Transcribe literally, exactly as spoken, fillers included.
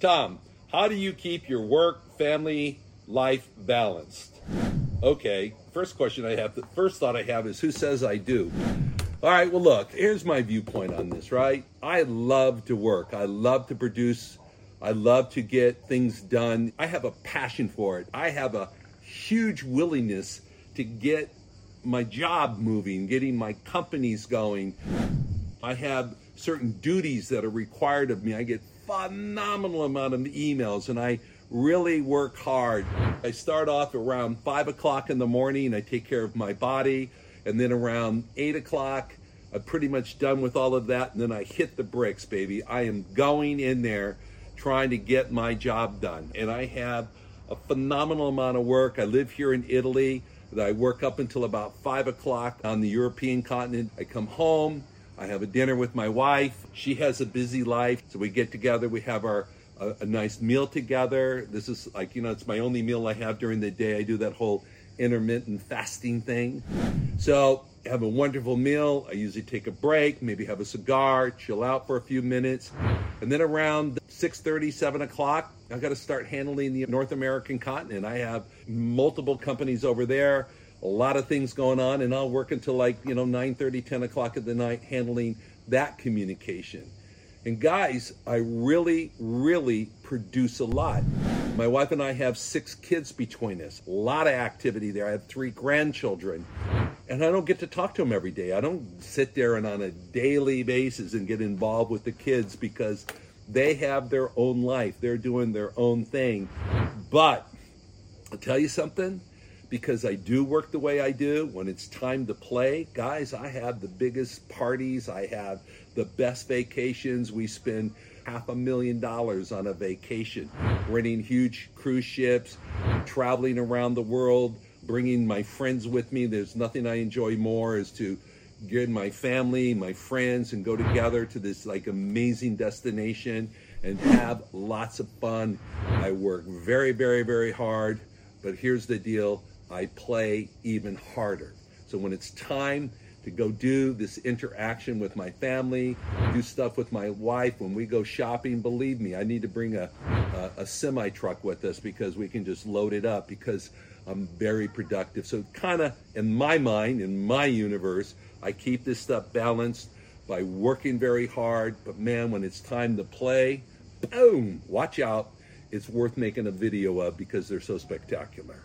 Tom, how do you keep your work, family, life balanced? Okay, first question I have, the first thought I have is, who says I do? All right, well, look, here's my viewpoint on this, right? I love to work. I love to produce. I love to get things done. I have a passion for it. I have a huge willingness to get my job moving, getting my companies going. I have certain duties that are required of me. I get phenomenal amount of emails, and I really work hard. I start off around five o'clock in the morning. I take care of my body, and then around eight o'clock, I'm pretty much done with all of that, and then I hit the bricks, baby. I am going in there trying to get my job done, and I have a phenomenal amount of work. I live here in Italy. I work up until about five o'clock on the European continent. I come home. I have a dinner with my wife. She has a busy life. So we get together, we have our a, a nice meal together. This is like, you know, it's my only meal I have during the day. I do that whole intermittent fasting thing. So I have a wonderful meal. I usually take a break, maybe have a cigar, chill out for a few minutes. And then around six thirty, seven o'clock, I've got to start handling the North American continent. I have multiple companies over there. A lot of things going on, and I'll work until like, you know, nine thirty, ten o'clock at the night handling that communication. And guys, I really, really produce a lot. My wife and I have six kids between us. A lot of activity there. I have three grandchildren, and I don't get to talk to them every day. I don't sit there and on a daily basis and get involved with the kids because they have their own life. They're doing their own thing. But I'll tell you something. Because I do work the way I do, when it's time to play, guys, I have the biggest parties. I have the best vacations. We spend half a million dollars on a vacation, renting huge cruise ships, traveling around the world, bringing my friends with me. There's nothing I enjoy more is to get my family, my friends, and go together to this like amazing destination and have lots of fun. I work very, very, very hard, but here's the deal. I play even harder. So when it's time to go do this interaction with my family, do stuff with my wife, when we go shopping, believe me, I need to bring a, a, a semi truck with us because we can just load it up because I'm very productive. So kind of in my mind, in my universe, I keep this stuff balanced by working very hard. But man, when it's time to play, boom, watch out. It's worth making a video of because they're so spectacular.